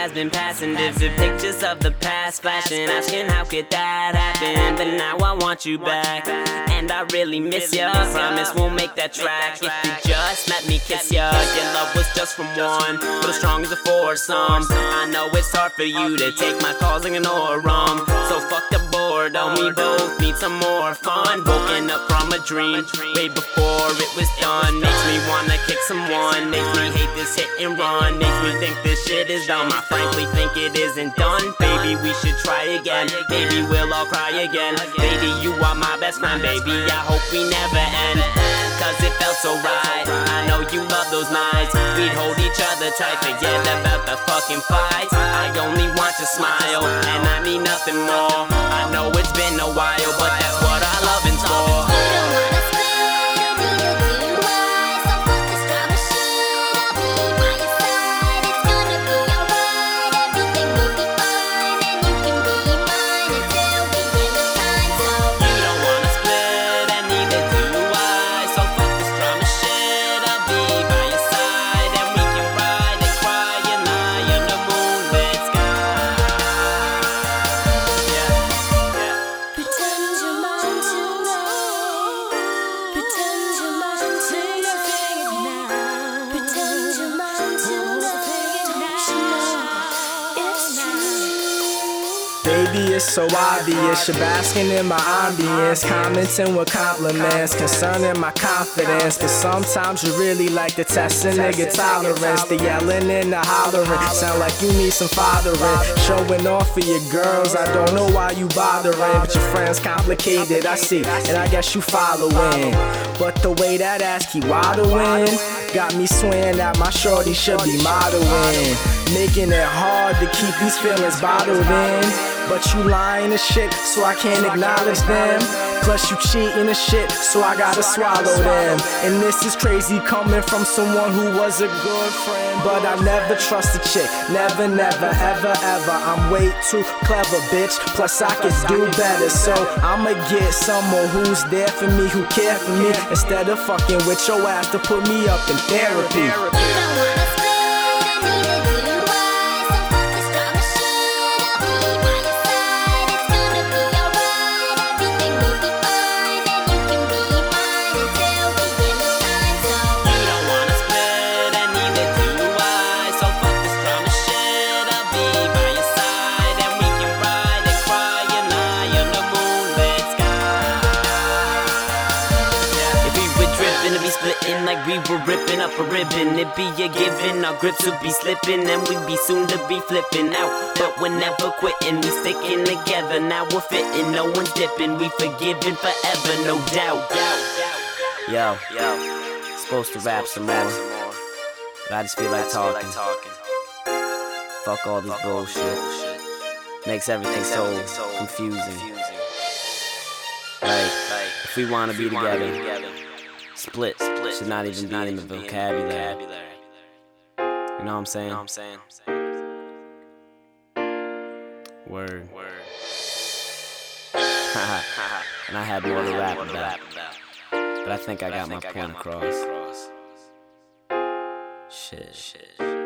has been passing. Vivid pictures of the past flashing, asking how could that happen. But now I want you back, and I really miss ya. Promise we'll make that track. If you just let me kiss ya. Your love was just from one, but as strong as a foursome. I know it's hard for you to take my calls and ignore them. So fuck the boredom, we both need some more fun. Woken up from a dream, way before it was done. Makes me wanna kick someone, makes me hate this hit and run. Makes me think this shit is dumb, I frankly think it isn't done. Baby, we should try again, baby, we'll all cry again. Baby, you are my best friend, baby, I hope we never end. Cause it felt so right, I know you love those nights. We'd hold each other tight, forget about the fucking fights. I only want to smile, and I mean nothing more. I know it's been a while, but that's what I love and for. Baby, it's so obvious, you're basking in my ambience, commenting with compliments, concerning my confidence. But sometimes you really like to test a nigga tolerance. The yelling and the hollering sound like you need some fathering. Showing off for your girls, I don't know why you bothering. But your friends complicated, I see, and I guess you following. But the way that ass keep waddling got me swearing that my shorty should be modeling. Making it hard to keep these feelings bottled in. But you lying and shit, so I can't acknowledge them. Plus you cheating and shit, so I gotta swallow them. And this is crazy coming from someone who was a good friend. But I never trust a chick, never, never, ever, ever. I'm way too clever, bitch, plus I could do better. So I'ma get someone who's there for me, who care for me, instead of fucking with your ass to put me up in therapy. It'd be splitting like we were ripping up a ribbon. It'd be a given, our grips would be slipping, and we'd be soon to be flipping out. But we're never quitting, we sticking together. Now we're fitting, no one's dipping, we forgiving forever, no doubt. Yo, supposed to rap some more, but I just feel like talking. Fuck all this bullshit, makes everything so confusing. Like, if we wanna be together, Split should not even be in the vocabulary. You know what I'm saying? Word. And I have more to rap about. But I think I got my point across. Shit.